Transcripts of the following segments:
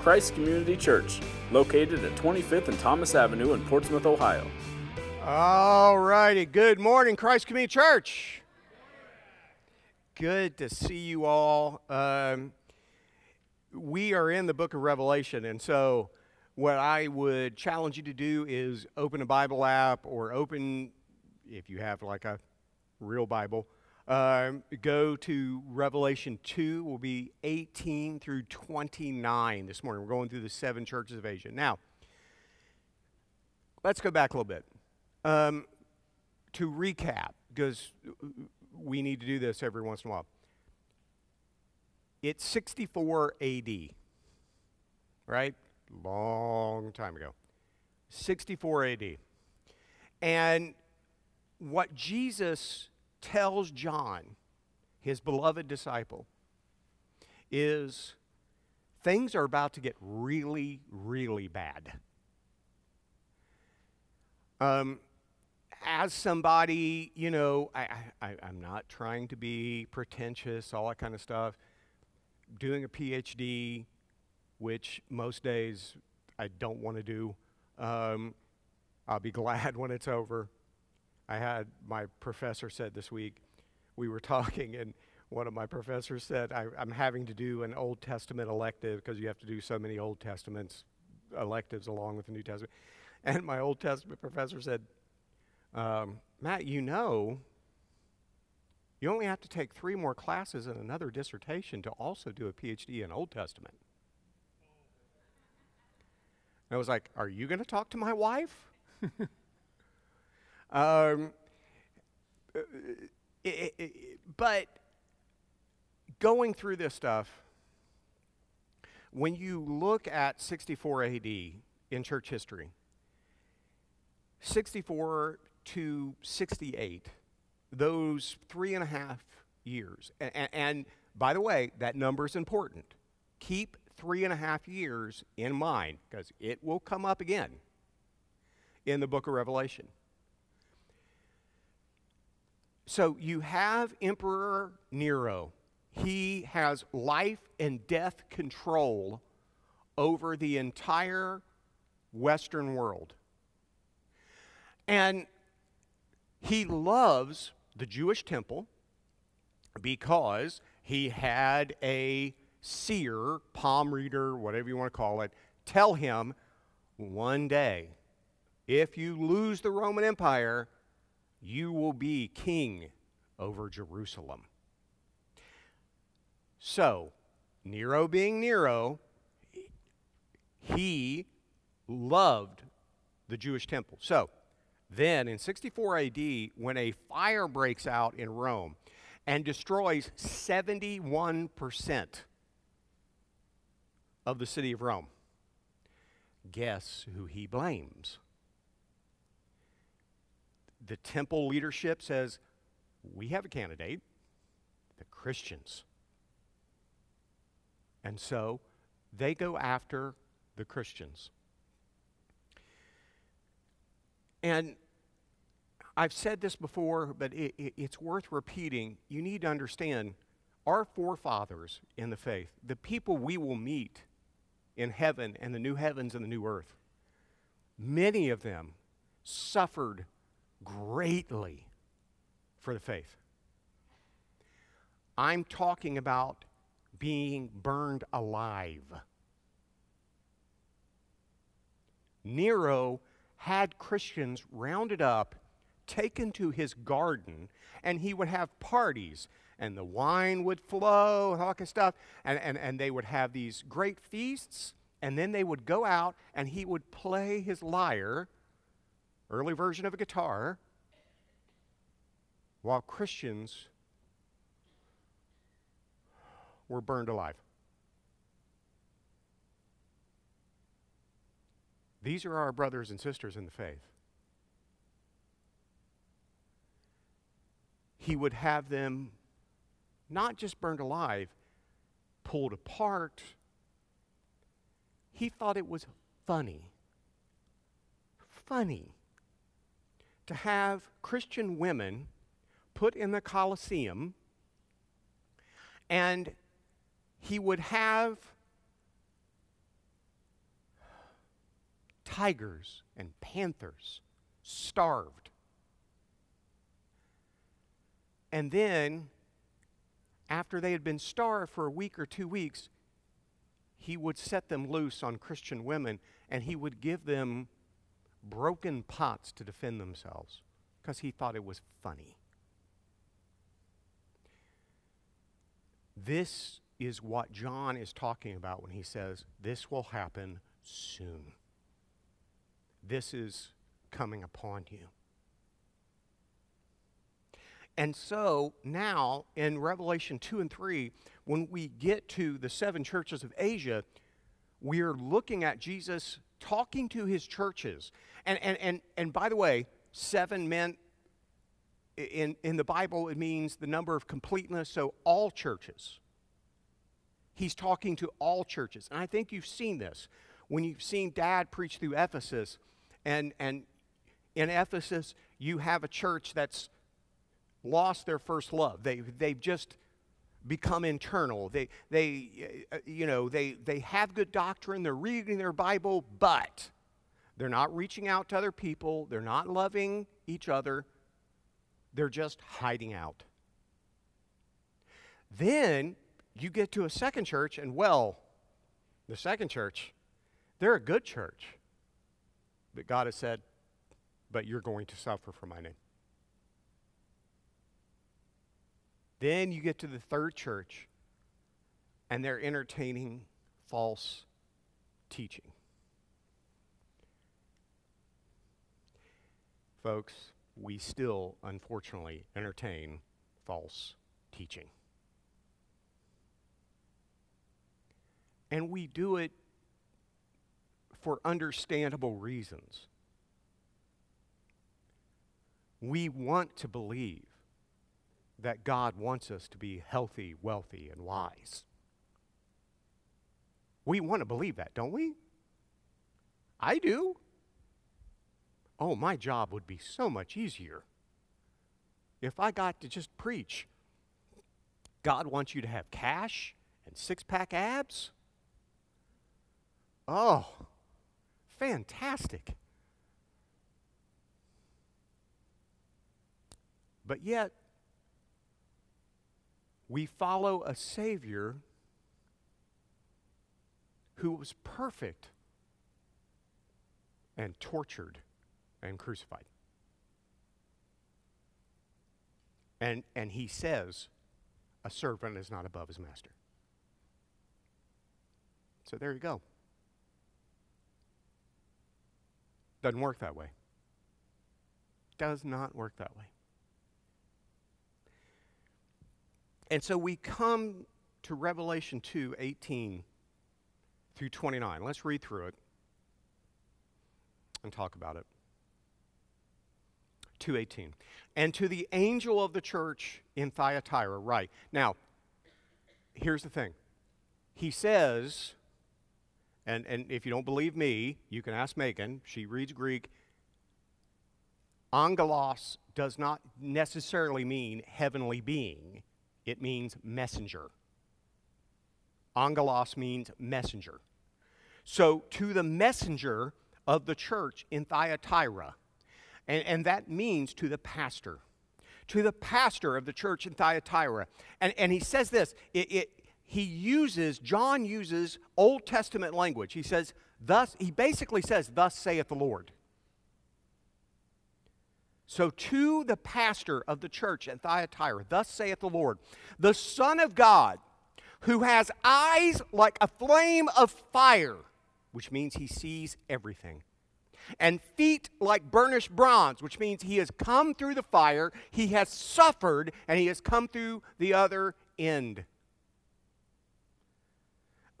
Christ Community Church, located at 25th and Thomas Avenue in Portsmouth, Ohio. All righty. Good morning, Christ Community Church. Good to see you all. We are in the book of Revelation, and so what I would challenge you to do is open a Bible app or open, if you have like a real Bible, go to Revelation 2. Will be 18 through 29 this morning. We're going through the seven churches of Asia. Now, let's go back a little bit. To recap, because we need to do this every once in a while. It's 64 A.D., right? Long time ago. 64 A.D. And what Jesus tells John, his beloved disciple, is things are about to get really, really bad. As somebody, you know, I'm not trying to be pretentious, all that kind of stuff. Doing a PhD, which most days I don't want to do. I'll be glad when it's over. I had, my professor said this week, we were talking, and one of my professors said, I'm having to do an Old Testament elective because you have to do so many Old Testament electives along with the New Testament. And my Old Testament professor said, Matt, you know, you only have to take 3 more classes and another dissertation to also do a PhD in Old Testament. And I was like, are you going to talk to my wife? But going through this stuff, when you look at 64 AD in church history, 64 to 68, those 3.5 years, and by the way, that number is important. Keep 3.5 years in mind, because it will come up again in the book of Revelation. So you have Emperor Nero. He has life and death control over the entire Western world. And he loves the Jewish temple because he had a seer, palm reader, whatever you want to call it, tell him one day, if you lose the Roman Empire, you will be king over Jerusalem. So, Nero being Nero, he loved the Jewish temple. So, then in 64 AD, when a fire breaks out in Rome and destroys 71% of the city of Rome, guess who he blames? The temple leadership says, we have a candidate, the Christians. And so they go after the Christians. And I've said this before, but it's worth repeating. You need to understand our forefathers in the faith, the people we will meet in heaven and the new heavens and the new earth, many of them suffered greatly for the faith. I'm talking about being burned alive. Nero had Christians rounded up, taken to his garden, and he would have parties, and the wine would flow, and all that kind of stuff, and they would have these great feasts, and then they would go out, and he would play his lyre, early version of a guitar, while Christians were burned alive. These are our brothers and sisters in the faith. He would have them not just burned alive, pulled apart. He thought it was funny to have Christian women put in the Colosseum, and he would have tigers and panthers starved. And then, after they had been starved for a week or 2 weeks, he would set them loose on Christian women, and he would give them broken pots to defend themselves because he thought it was funny. This is what John is talking about when he says, this will happen soon. This is coming upon you. And so now in Revelation 2 and 3, when we get to the seven churches of Asia, we are looking at Jesus talking to his churches. And by the way, seven meant, in the Bible, it means the number of completeness, so all churches. He's talking to all churches. And I think you've seen this. When you've seen Dad preach through Ephesus, and in Ephesus, you have a church that's lost their first love. They've just become internal. They have good doctrine. They're reading their Bible, but they're not reaching out to other people. They're not loving each other. They're just hiding out. Then you get to a second church, and well, the second church, they're a good church. But God has said, but you're going to suffer for my name. Then you get to the third church, and they're entertaining false teaching. Folks, we still, unfortunately, entertain false teaching. And we do it for understandable reasons. We want to believe that God wants us to be healthy, wealthy, and wise. We want to believe that, don't we? I do. Oh, my job would be so much easier if I got to just preach. God wants you to have cash and six-pack abs. Oh, fantastic. But yet, we follow a Savior who was perfect and tortured and crucified. And he says, a servant is not above his master. So there you go. Doesn't work that way. Does not work that way. And so we come to Revelation 2, 18 through 29. Let's read through it and talk about it. 2:18. And to the angel of the church in Thyatira, right. Now, here's the thing. He says, and if you don't believe me, you can ask Megan. She reads Greek. Angelos does not necessarily mean heavenly being. It means messenger. Angelos means messenger. So to the messenger of the church in Thyatira, and that means to the pastor of the church in Thyatira. And he says this, John uses Old Testament language. He says, thus saith the Lord. So to the pastor of the church at Thyatira, thus saith the Lord, the Son of God, who has eyes like a flame of fire, which means he sees everything, and feet like burnished bronze, which means he has come through the fire, he has suffered, and he has come through the other end.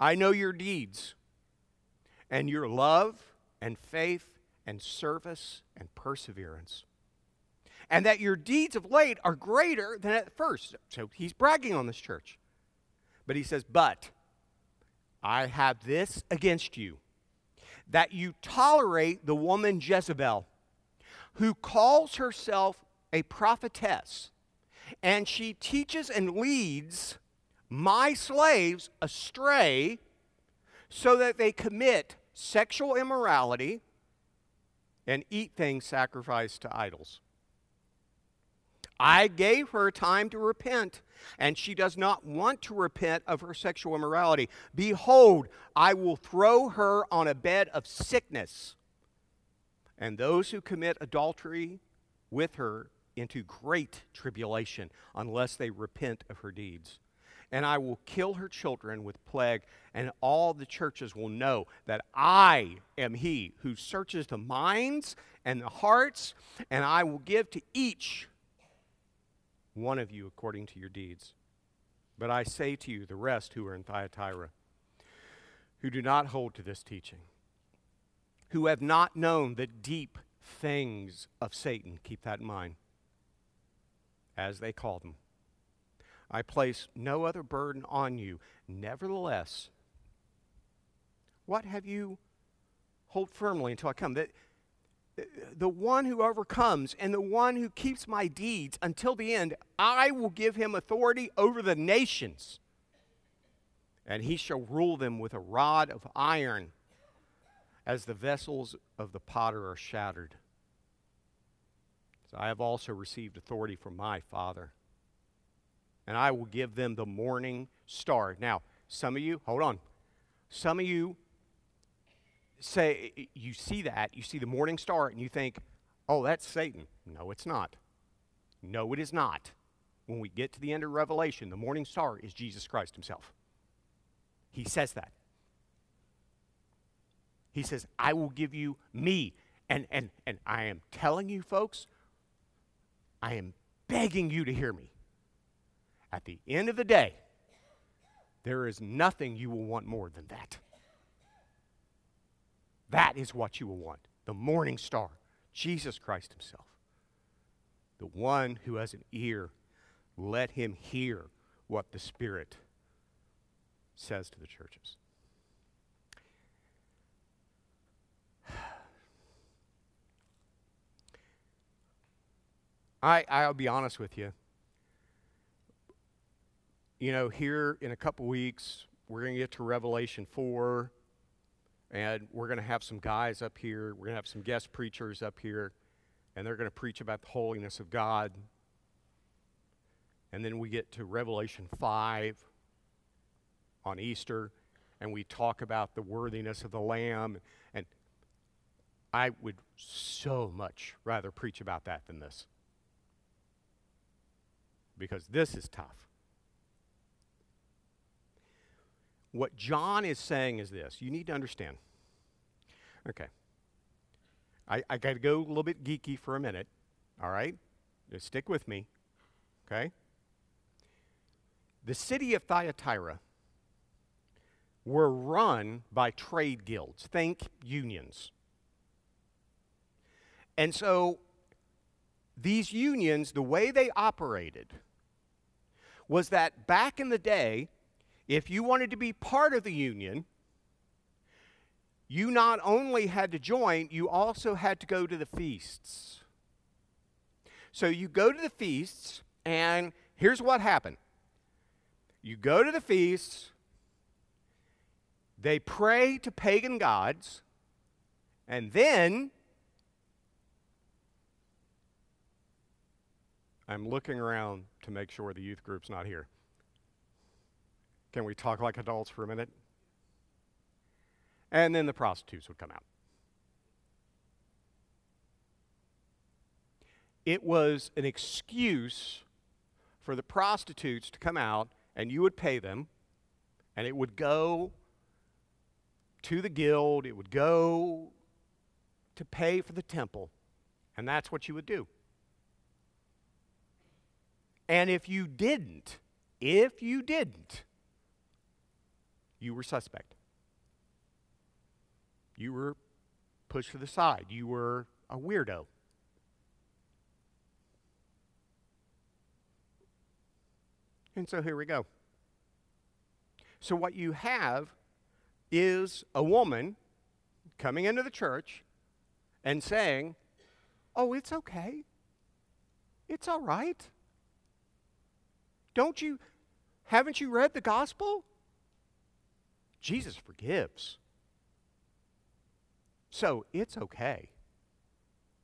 I know your deeds, and your love, and faith, and service, and perseverance. And that your deeds of late are greater than at first. So he's bragging on this church. But he says, but I have this against you, that you tolerate the woman Jezebel, who calls herself a prophetess, and she teaches and leads my slaves astray so that they commit sexual immorality, and eat things sacrificed to idols. I gave her time to repent, and she does not want to repent of her sexual immorality. Behold, I will throw her on a bed of sickness, and those who commit adultery with her into great tribulation, unless they repent of her deeds. And I will kill her children with plague, and all the churches will know that I am he who searches the minds and the hearts, and I will give to each one of you according to your deeds. But I say to you, the rest who are in Thyatira, who do not hold to this teaching, who have not known the deep things of Satan, keep that in mind, as they call them, I place no other burden on you. Nevertheless, what have you hold firmly until I come? The one who overcomes and the one who keeps my deeds until the end, I will give him authority over the nations, and he shall rule them with a rod of iron, as the vessels of the potter are shattered. So I have also received authority from my Father, and I will give them the morning star. Now, some of you, hold on. Some of you say, you see that, you see the morning star, and you think, oh, that's Satan. No, it's not. No, it is not. When we get to the end of Revelation, the morning star is Jesus Christ himself. He says that. He says, I will give you me. And I am telling you, folks, I am begging you to hear me. At the end of the day, there is nothing you will want more than that. That is what you will want. The morning star, Jesus Christ himself. The one who has an ear, let him hear what the Spirit says to the churches. I'll be honest with you. You know, here in a couple weeks, we're going to get to Revelation 4, and we're going to have some guys up here. We're going to have some guest preachers up here, and they're going to preach about the holiness of God. And then we get to Revelation 5 on Easter, and we talk about the worthiness of the Lamb. And I would so much rather preach about that than this, because this is tough. What John is saying is this. You need to understand. Okay. I got to go a little bit geeky for a minute. All right? Just stick with me. Okay? The city of Thyatira were run by trade guilds. Think unions. And so these unions, the way they operated was that back in the day, if you wanted to be part of the union, you not only had to join, you also had to go to the feasts. So you go to the feasts, and here's what happened. You go to the feasts, they pray to pagan gods, and then, I'm looking around to make sure the youth group's not here. Can we talk like adults for a minute? And then the prostitutes would come out. It was an excuse for the prostitutes to come out, and you would pay them, and it would go to the guild, it would go to pay for the temple, and that's what you would do. And if you didn't, you were suspect. You were pushed to the side. You were a weirdo. And so here we go. So what you have is a woman coming into the church and saying, oh, it's okay. It's all right. Haven't you read the gospel? Jesus forgives. So it's okay.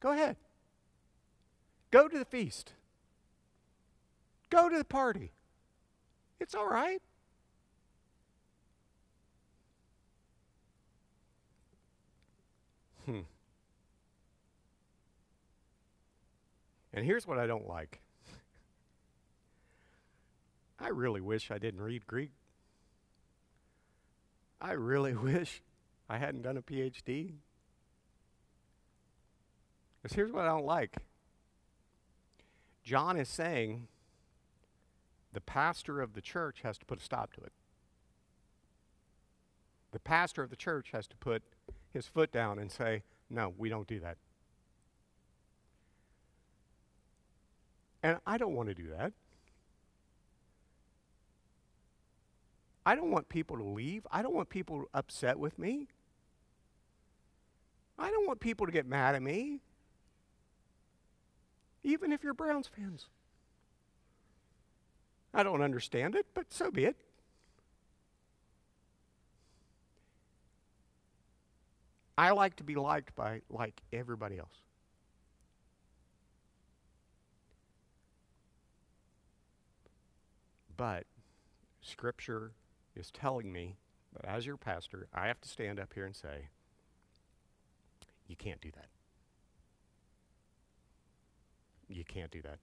Go ahead. Go to the feast. Go to the party. It's all right. And here's what I don't like. I really wish I didn't read Greek. I really wish I hadn't done a PhD. Because here's what I don't like. John is saying the pastor of the church has to put a stop to it. The pastor of the church has to put his foot down and say, no, we don't do that. And I don't want to do that. I don't want people to leave. I don't want people upset with me. I don't want people to get mad at me. Even if you're Browns fans. I don't understand it, but so be it. I like to be liked by like everybody else. But Scripture is telling me that as your pastor, I have to stand up here and say, you can't do that. You can't do that.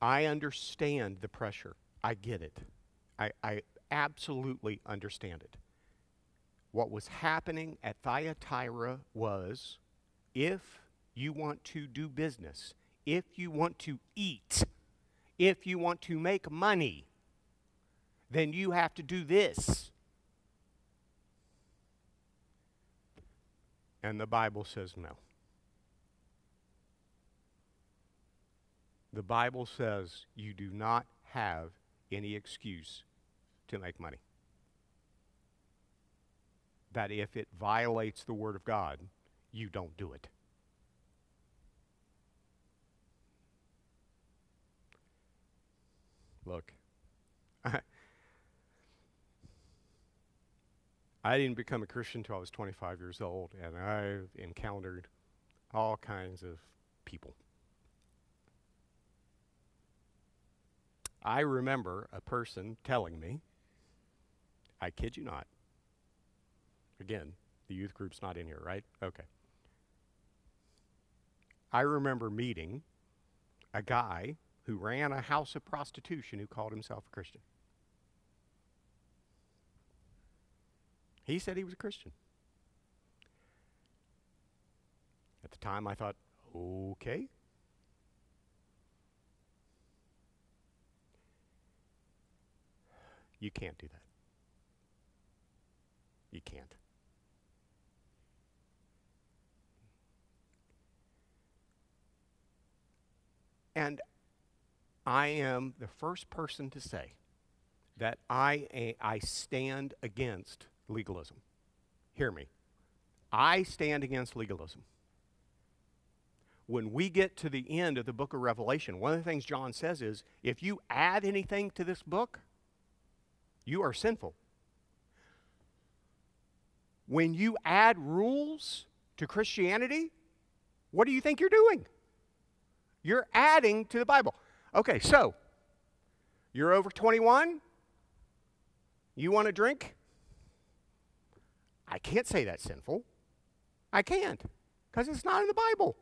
I understand the pressure. I get it. I absolutely understand it. What was happening at Thyatira was, if you want to do business, if you want to eat, if you want to make money, then you have to do this. And the Bible says no. The Bible says you do not have any excuse to make money. That if it violates the Word of God, you don't do it. Look, I didn't become a Christian until I was 25 years old, and I've encountered all kinds of people. I remember a person telling me, I kid you not, again, the youth group's not in here, right? Okay. I remember meeting a guy who ran a house of prostitution who called himself a Christian. He said he was a Christian. At the time, I thought, okay. You can't do that. You can't. And I am the first person to say that I stand against legalism. Hear me. I stand against legalism. When we get to the end of the book of Revelation, one of the things John says is, if you add anything to this book, you are sinful. When you add rules to Christianity, what do you think you're doing? You're adding to the Bible. Okay, so, you're over 21, you want to drink? I can't say that's sinful. I can't, because it's not in the Bible.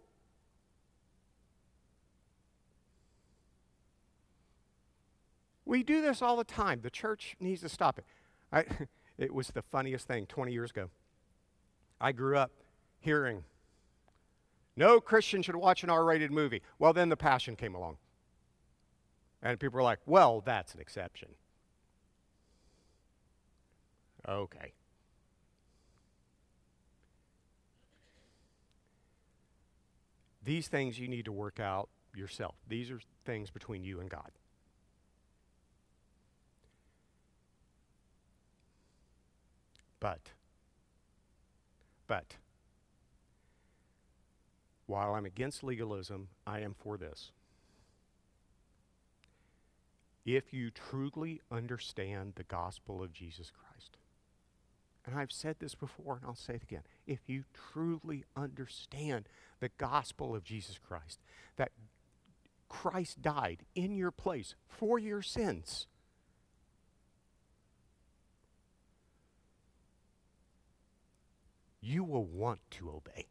We do this all the time. The church needs to stop it. It was the funniest thing 20 years ago. I grew up hearing, no Christian should watch an R-rated movie. Well, then The Passion came along. And people are like, well, that's an exception. Okay. These things you need to work out yourself. These are things between you and God. But, while I'm against legalism, I am for this. If you truly understand the gospel of Jesus Christ, and I've said this before and I'll say it again, if you truly understand the gospel of Jesus Christ, that Christ died in your place for your sins, you will want to obey.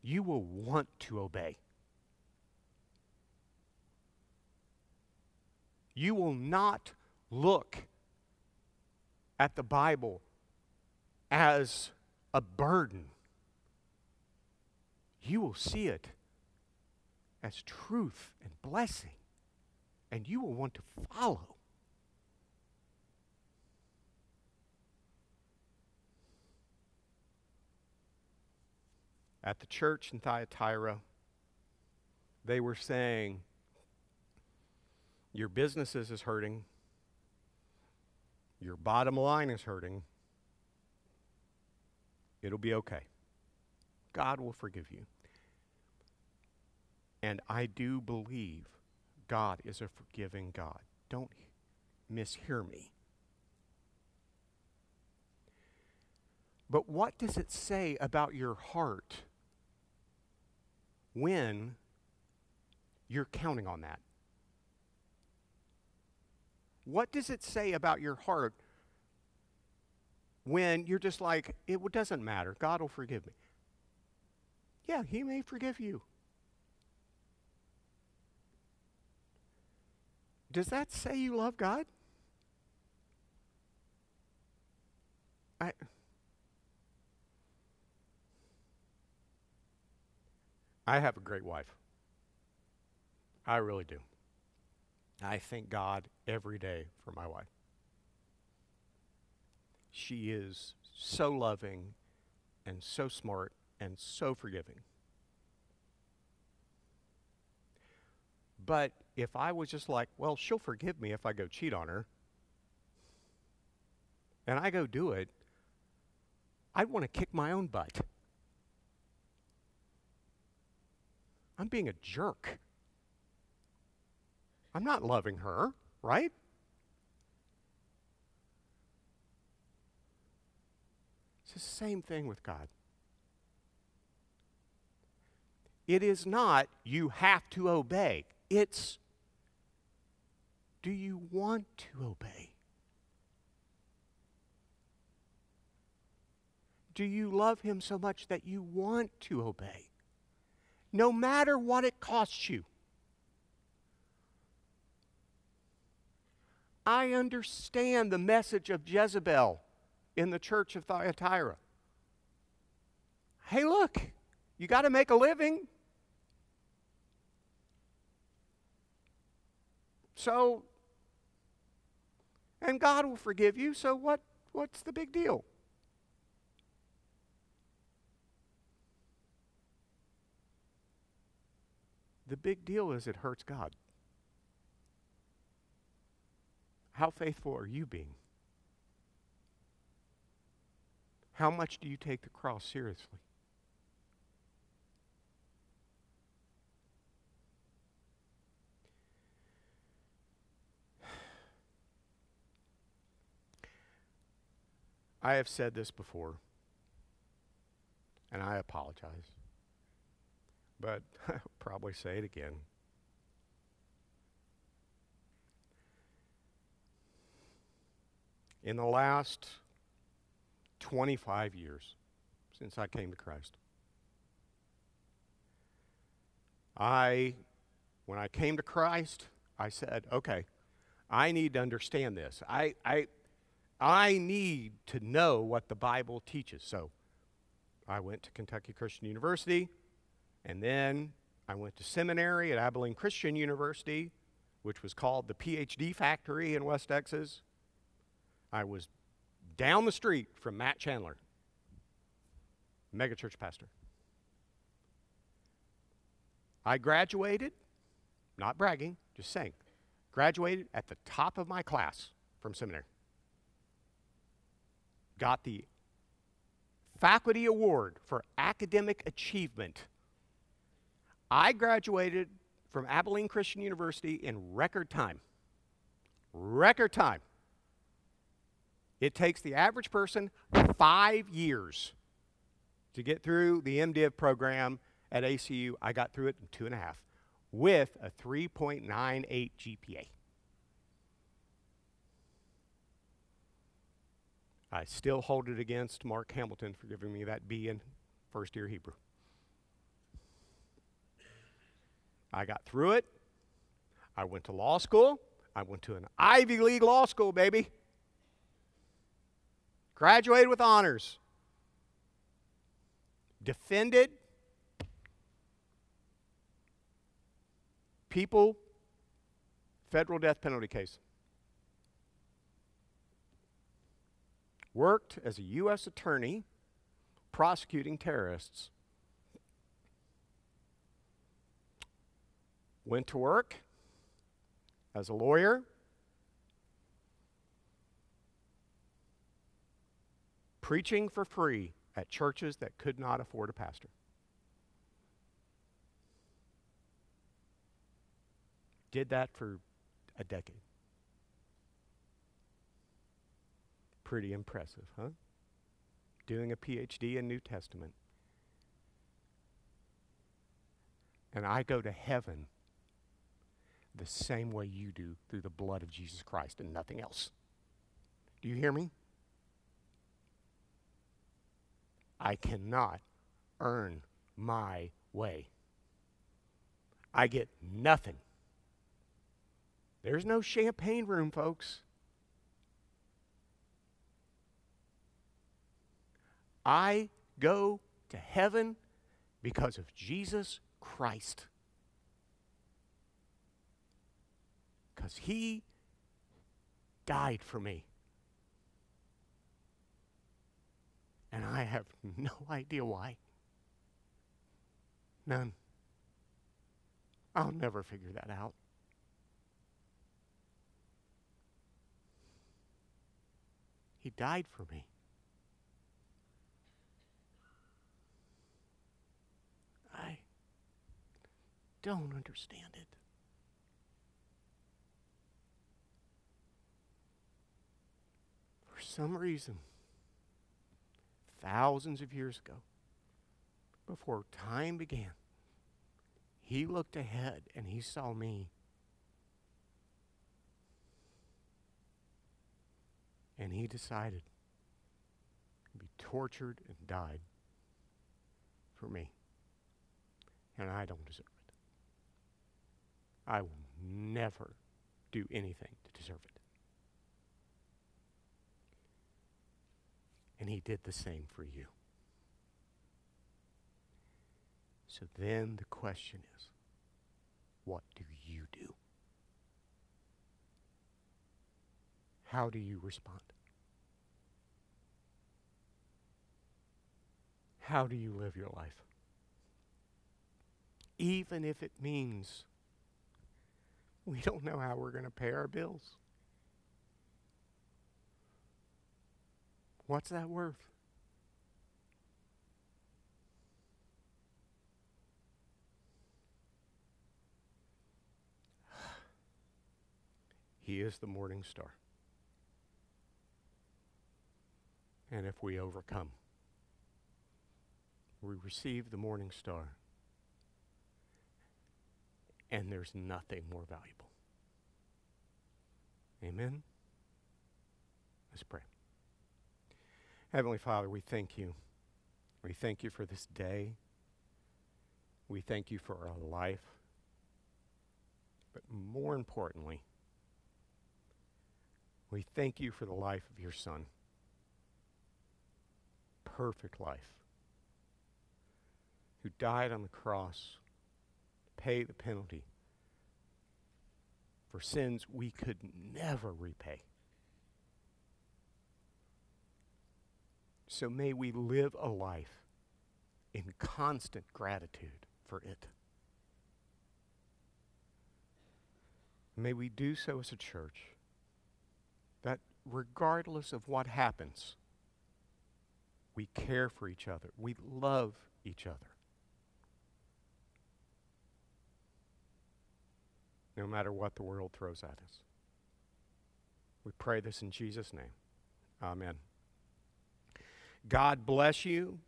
You will want to obey. You will not look at the Bible as a burden. You will see it as truth and blessing, and you will want to follow. At the church in Thyatira, they were saying, your businesses is hurting, your bottom line is hurting, it'll be okay. God will forgive you. And I do believe God is a forgiving God. Don't mishear me. But what does it say about your heart when you're counting on that? What does it say about your heart when you're just like, it doesn't matter, God will forgive me? Yeah, he may forgive you. Does that say you love God? I have a great wife. I really do. I thank God every day for my wife. She is so loving and so smart and so forgiving. But if I was just like, well, she'll forgive me if I go cheat on her, and I go do it, I'd want to kick my own butt. I'm being a jerk. I'm not loving her, right? It's the same thing with God. It is not you have to obey. It's do you want to obey? Do you love him so much that you want to obey? No matter what it costs you. I understand the message of Jezebel in the church of Thyatira. Hey, look, you got to make a living. So, and God will forgive you, so what's the big deal? The big deal is it hurts God. How faithful are you being? How much do you take the cross seriously? I have said this before, and I apologize, but I'll probably say it again. In the last 25 years since I came to Christ, when I came to Christ, I said, okay, I need to understand this. I need to know what the Bible teaches. So I went to Kentucky Christian University, and then I went to seminary at Abilene Christian University, which was called the PhD Factory in West Texas. I was down the street from Matt Chandler, megachurch pastor. I graduated, not bragging, just saying, graduated at the top of my class from seminary. Got the faculty award for academic achievement. I graduated from Abilene Christian University in record time. It takes the average person 5 years to get through the MDiv program at ACU. I got through it in 2.5 with a 3.98 GPA. I still hold it against Mark Hamilton for giving me that B in first year Hebrew. I got through it. I went to law school. I went to an Ivy League law school, baby. Graduated with honors. Defended. People, federal death penalty case. Worked as a U.S. attorney prosecuting terrorists. Went to work as a lawyer. Preaching for free at churches that could not afford a pastor. Did that for a decade. Pretty impressive, huh? Doing a PhD in New Testament. And I go to heaven the same way you do, through the blood of Jesus Christ and nothing else. Do you hear me? I cannot earn my way. I get nothing. There's no champagne room, folks. I go to heaven because of Jesus Christ. Because He died for me. And I have no idea why. None. I'll never figure that out. He died for me. Don't understand it. For some reason, thousands of years ago, before time began, He looked ahead and He saw me. And He decided to be tortured and died for me. And I don't deserve it. I will never do anything to deserve it. And He did the same for you. So then the question is, what do you do? How do you respond? How do you live your life? Even if it means we don't know how we're going to pay our bills. What's that worth? He is the morning star. And if we overcome, we receive the morning star. And there's nothing more valuable. Amen? Let's pray. Heavenly Father, we thank You. We thank You for this day. We thank You for our life. But more importantly, we thank You for the life of Your Son. Perfect life. Who died on the cross. Pay the penalty for sins we could never repay. So may we live a life in constant gratitude for it. May we do so as a church, that regardless of what happens, we care for each other, we love each other. No matter what the world throws at us. We pray this in Jesus' name. Amen. God bless you.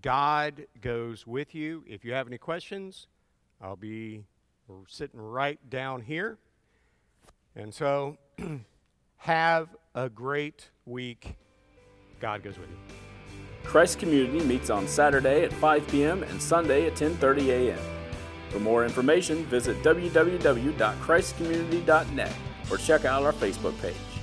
God goes with you. If you have any questions, I'll be sitting right down here. And so have a great week. God goes with you. Christ Community meets on Saturday at 5 p.m. and Sunday at 10:30 a.m. For more information, visit www.christcommunity.net or check out our Facebook page.